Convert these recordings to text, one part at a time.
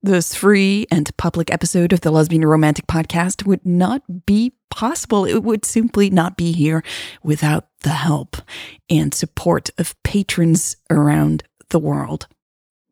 This free and public episode of the Lesbian Romantic Podcast would not be possible. It would simply not be here without the help and support of patrons around the world.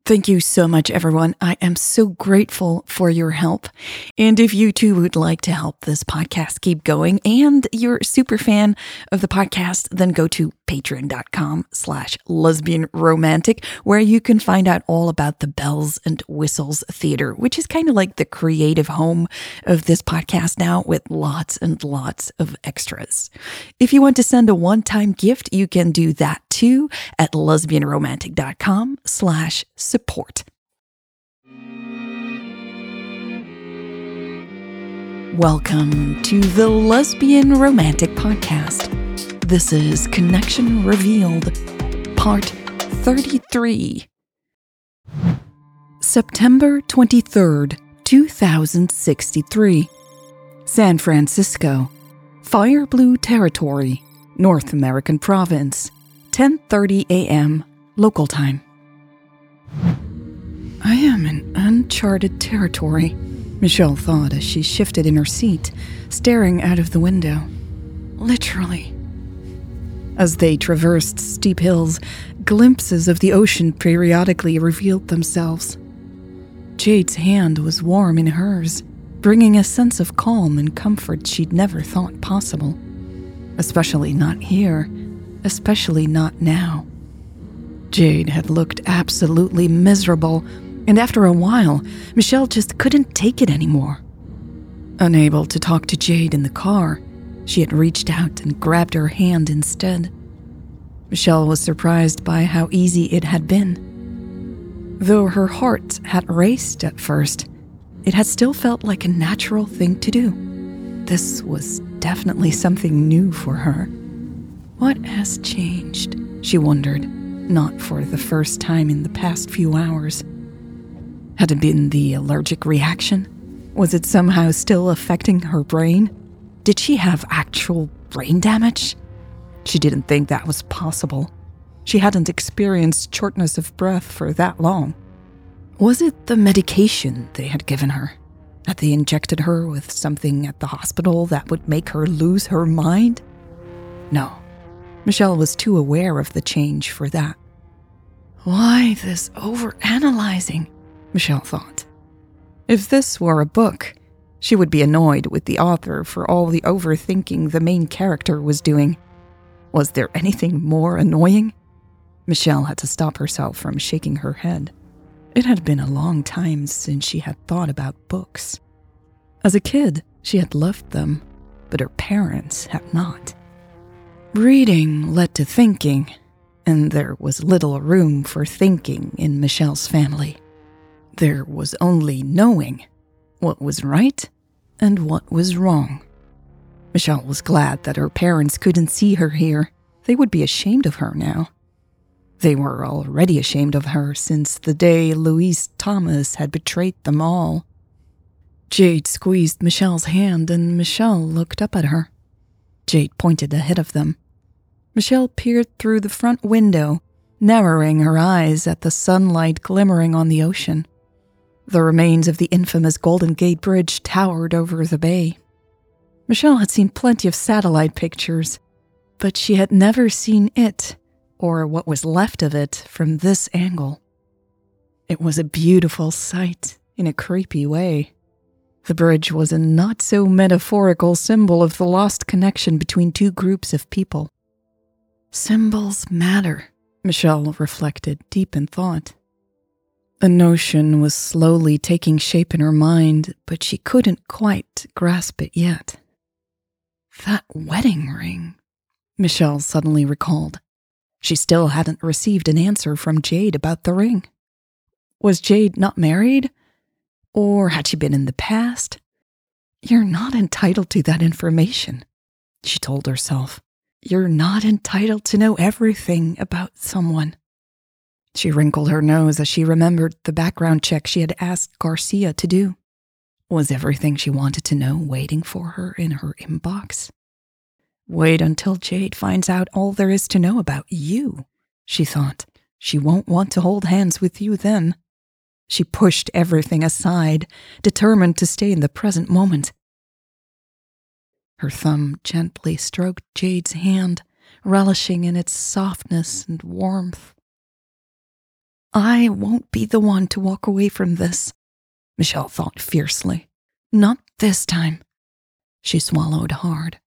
Thank you so much, everyone. I am so grateful for your help. And if you too would like to help this podcast keep going and you're a super fan of the podcast, then go to patreon.com/lesbianromantic, where you can find out all about the Bells and Whistles Theater, which is kind of like the creative home of this podcast now, with lots and lots of extras. If you want to send a one-time gift, you can do that too at lesbianromantic.com/support. Welcome to the Lesbian Romantic Podcast. This is Connection Revealed, Part 33. September 23rd, 2063. San Francisco, Fire Blue Territory, North American Province, 10:30 a.m. local time. I am in uncharted territory, Michelle thought as she shifted in her seat, staring out of the window. Literally. As they traversed steep hills, glimpses of the ocean periodically revealed themselves. Jade's hand was warm in hers, bringing a sense of calm and comfort she'd never thought possible. Especially not here, especially not now. Jade had looked absolutely miserable, and after a while, Michelle just couldn't take it anymore. Unable to talk to Jade in the car, she had reached out and grabbed her hand instead. Michelle was surprised by how easy it had been. Though her heart had raced at first, it had still felt like a natural thing to do. This was definitely something new for her. What has changed? She wondered, not for the first time in the past few hours. Had it been the allergic reaction? Was it somehow still affecting her brain? Did she have actual brain damage? She didn't think that was possible. She hadn't experienced shortness of breath for that long. Was it the medication they had given her? Had they injected her with something at the hospital that would make her lose her mind? No. Michelle was too aware of the change for that. Why this overanalyzing? Michelle thought. If this were a book, she would be annoyed with the author for all the overthinking the main character was doing. Was there anything more annoying? Michelle had to stop herself from shaking her head. It had been a long time since she had thought about books. As a kid, she had loved them, but her parents had not. Reading led to thinking, and there was little room for thinking in Michelle's family. There was only knowing. What was right and what was wrong. Michelle was glad that her parents couldn't see her here. They would be ashamed of her now. They were already ashamed of her since the day Louise Thomas had betrayed them all. Jade squeezed Michelle's hand and Michelle looked up at her. Jade pointed ahead of them. Michelle peered through the front window, narrowing her eyes at the sunlight glimmering on the ocean. The remains of the infamous Golden Gate Bridge towered over the bay. Michelle had seen plenty of satellite pictures. but she had never seen it, or what was left of it, from this angle. It was a beautiful sight, in a creepy way. The bridge was a not-so-metaphorical symbol of the lost connection between two groups of people. Symbols matter, Michelle reflected, deep in thought. The notion was slowly taking shape in her mind, but she couldn't quite grasp it yet. That wedding ring, Michelle suddenly recalled. She still hadn't received an answer from Jade about the ring. Was Jade not married? Or had she been in the past? You're not entitled to that information, she told herself. You're not entitled to know everything about someone. She wrinkled her nose as she remembered the background check she had asked Garcia to do. Was everything she wanted to know waiting for her in her inbox? Wait until Jade finds out all there is to know about you, she thought. She won't want to hold hands with you then. She pushed everything aside, determined to stay in the present moment. Her thumb gently stroked Jade's hand, relishing in its softness and warmth. I won't be the one to walk away from this, Michelle thought fiercely. Not this time. She swallowed hard.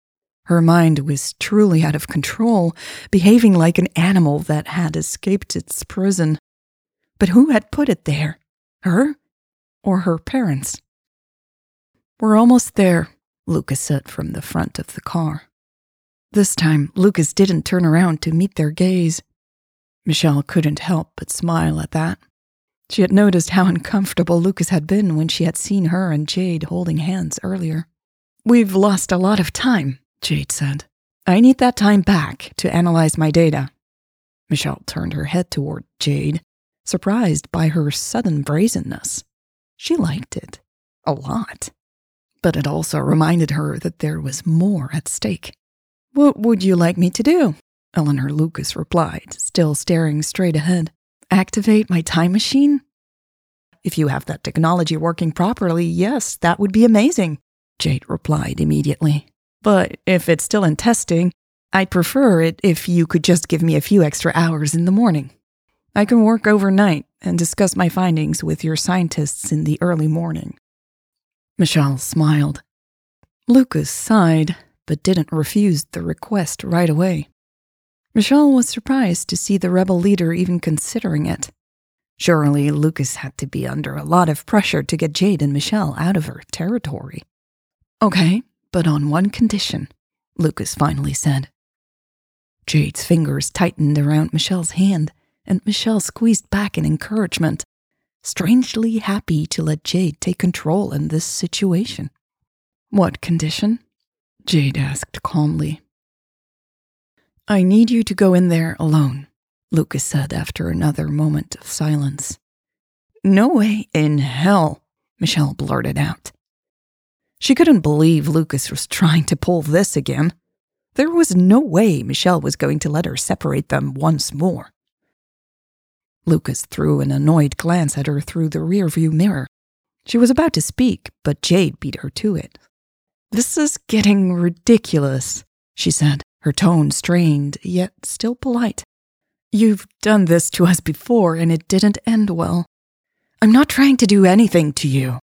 Her mind was truly out of control, behaving like an animal that had escaped its prison. But who had put it there? Her or her parents? We're almost there, Lucas said from the front of the car. This time, Lucas didn't turn around to meet their gaze. Michelle couldn't help but smile at that. She had noticed how uncomfortable Lucas had been when she had seen her and Jade holding hands earlier. We've lost a lot of time, Jade said. I need that time back to analyze my data. Michelle turned her head toward Jade, surprised by her sudden brazenness. She liked it. A lot. But it also reminded her that there was more at stake. What would you like me to do? Eleanor Lucas replied, still staring straight ahead. Activate my time machine? If you have that technology working properly, yes, that would be amazing, Jade replied immediately. But if it's still in testing, I'd prefer it if you could just give me a few extra hours in the morning. I can work overnight and discuss my findings with your scientists in the early morning. Michelle smiled. Lucas sighed, but didn't refuse the request right away. Michelle was surprised to see the rebel leader even considering it. Surely Lucas had to be under a lot of pressure to get Jade and Michelle out of her territory. Okay, but on one condition, Lucas finally said. Jade's fingers tightened around Michelle's hand, and Michelle squeezed back in encouragement, strangely happy to let Jade take control in this situation. What condition? Jade asked calmly. I need you to go in there alone, Lucas said after another moment of silence. No way in hell, Michelle blurted out. She couldn't believe Lucas was trying to pull this again. There was no way Michelle was going to let her separate them once more. Lucas threw an annoyed glance at her through the rearview mirror. She was about to speak, but Jade beat her to it. This is getting ridiculous, she said. Her tone strained, yet still polite. You've done this to us before, and it didn't end well. I'm not trying to do anything to you,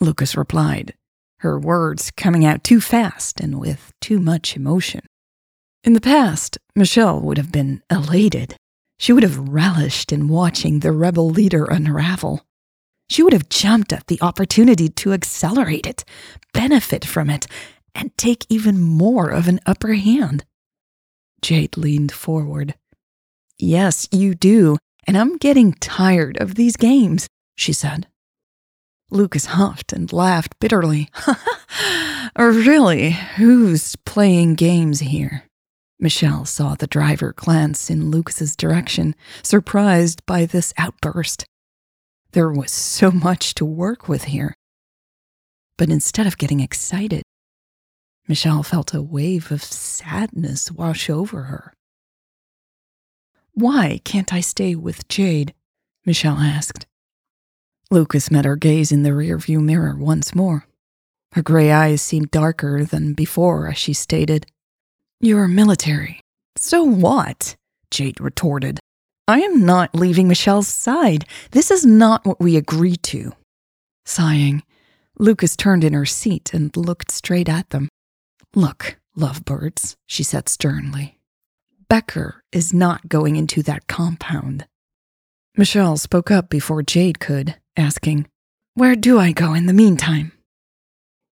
Lucas replied, her words coming out too fast and with too much emotion. In the past, Michelle would have been elated. She would have relished in watching the rebel leader unravel. She would have jumped at the opportunity to accelerate it, benefit from it, and take even more of an upper hand. Jade leaned forward. Yes, you do, and I'm getting tired of these games, she said. Lucas huffed and laughed bitterly. Really, who's playing games here? Michelle saw the driver glance in Lucas's direction, surprised by this outburst. There was so much to work with here. But instead of getting excited, Michelle felt a wave of sadness wash over her. Why can't I stay with Jade? Michelle asked. Lucas met her gaze in the rearview mirror once more. Her gray eyes seemed darker than before as she stated, You're military, So what? Jade retorted. I am not leaving Michelle's side. This is not what we agreed to. Sighing, Lucas turned in her seat and looked straight at them. Look, lovebirds, she said sternly. Becker is not going into that compound. Michelle spoke up before Jade could, asking, Where do I go in the meantime?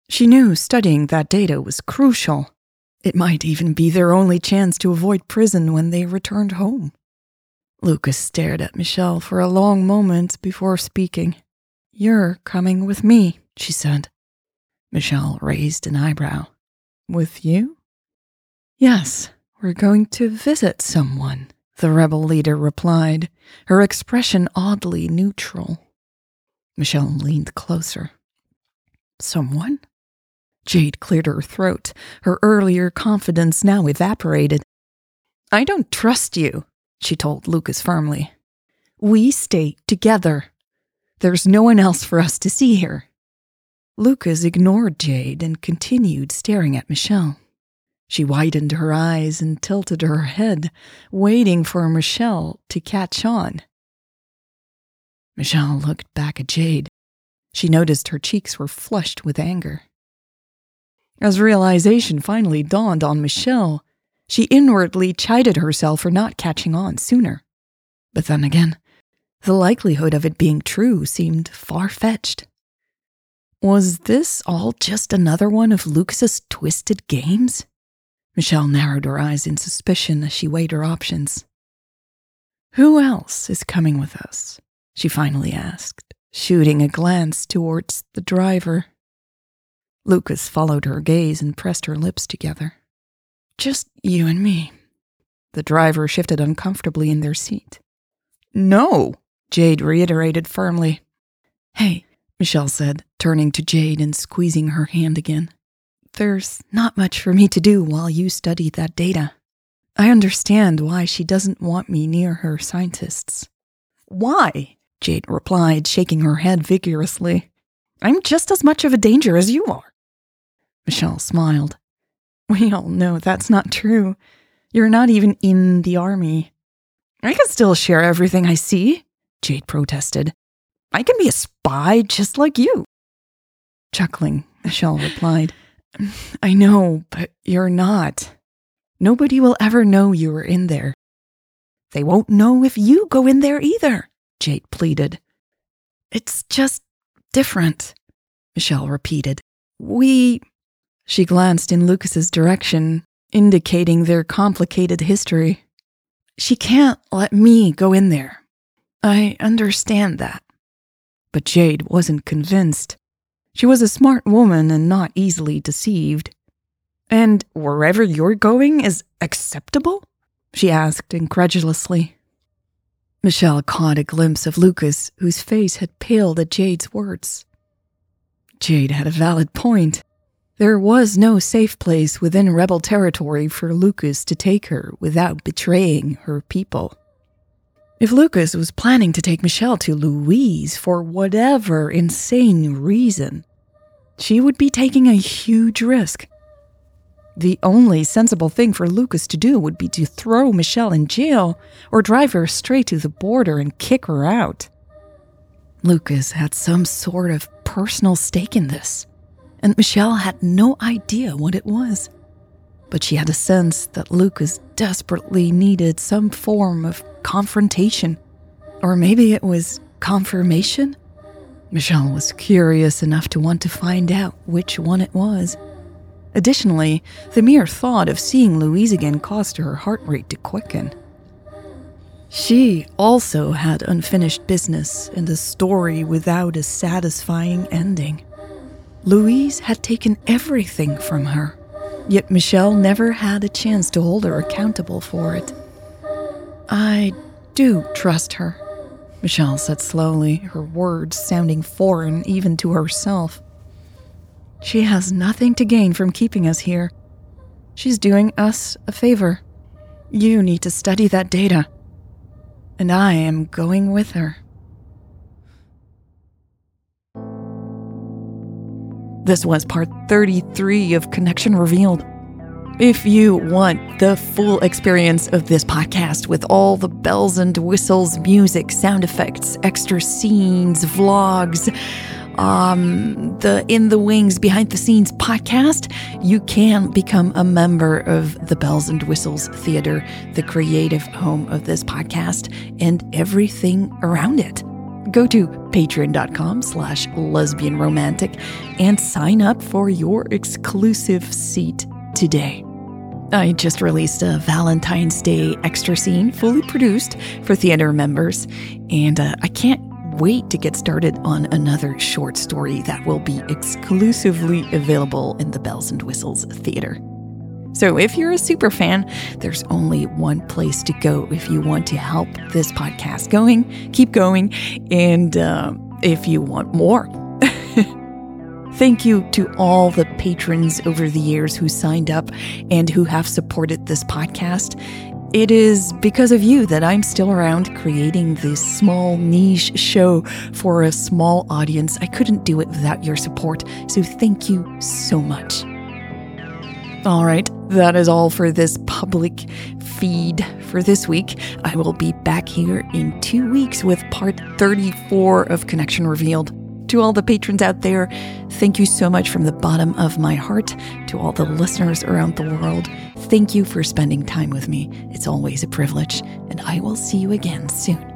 She knew studying that data was crucial. It might even be their only chance to avoid prison when they returned home. Lucas stared at Michelle for a long moment before speaking. You're coming with me, she said. Michelle raised an eyebrow. With you? Yes, we're going to visit someone, the rebel leader replied, her expression oddly neutral. Michelle leaned closer. Someone? Jade cleared her throat. Her earlier confidence now evaporated. I don't trust you, she told Lucas firmly. We stay together. There's no one else for us to see here. Lucas ignored Jade and continued staring at Michelle. She widened her eyes and tilted her head, waiting for Michelle to catch on. Michelle looked back at Jade. She noticed her cheeks were flushed with anger. As realization finally dawned on Michelle, she inwardly chided herself for not catching on sooner. But then again, the likelihood of it being true seemed far-fetched. Was this all just another one of Lucas's twisted games? Michelle narrowed her eyes in suspicion as she weighed her options. Who else is coming with us? She finally asked, shooting a glance towards the driver. Lucas followed her gaze and pressed her lips together. Just you and me. The driver shifted uncomfortably in their seat. No, Jade reiterated firmly. Hey, Michelle said, turning to Jade and squeezing her hand again. There's not much for me to do while you study that data. I understand why she doesn't want me near her scientists. Why? Jade replied, shaking her head vigorously. I'm just as much of a danger as you are. Michelle smiled. We all know that's not true. You're not even in the army. I can still share everything I see, Jade protested. I can be a spy just like you. Chuckling, Michelle replied, I know, but you're not. Nobody will ever know you were in there. They won't know if you go in there either, Jade pleaded. It's just different, Michelle repeated. She glanced in Lucas's direction, indicating their complicated history. She can't let me go in there. I understand that. But Jade wasn't convinced. She was a smart woman and not easily deceived. And wherever you're going is acceptable? She asked incredulously. Michelle caught a glimpse of Lucas, whose face had paled at Jade's words. Jade had a valid point. There was no safe place within rebel territory for Lucas to take her without betraying her people. If Lucas was planning to take Michelle to Louise for whatever insane reason, she would be taking a huge risk. The only sensible thing for Lucas to do would be to throw Michelle in jail or drive her straight to the border and kick her out. Lucas had some sort of personal stake in this, and Michelle had no idea what it was. But she had a sense that Lucas desperately needed some form of confrontation. Or maybe it was confirmation? Michelle was curious enough to want to find out which one it was. Additionally, the mere thought of seeing Louise again caused her heart rate to quicken. She also had unfinished business and a story without a satisfying ending. Louise had taken everything from her, yet Michelle never had a chance to hold her accountable for it. I do trust her, Michelle said slowly, her words sounding foreign even to herself. She has nothing to gain from keeping us here. She's doing us a favor. You need to study that data. And I am going with her. This was part 33 of Connection Revealed. If you want the full experience of this podcast with all the bells and whistles, music, sound effects, extra scenes, vlogs, the In the Wings Behind the Scenes podcast, you can become a member of the Bells and Whistles Theater, the creative home of this podcast and everything around it. Go to patreon.com/lesbianromantic and sign up for your exclusive seat today. I just released a Valentine's Day extra scene fully produced for theater members, and I can't wait to get started on another short story that will be exclusively available in the Bells and Whistles Theater. So if you're a super fan, there's only one place to go if you want to help this podcast going, keep going, and if you want more. Thank you to all the patrons over the years who signed up and who have supported this podcast. It is because of you that I'm still around creating this small niche show for a small audience. I couldn't do it without your support, so thank you so much. All right, that is all for this public feed for this week. I will be back here in 2 weeks with part 34 of Connection Revealed. To all the patrons out there, thank you so much from the bottom of my heart. To all the listeners around the world, thank you for spending time with me. It's always a privilege, and I will see you again soon.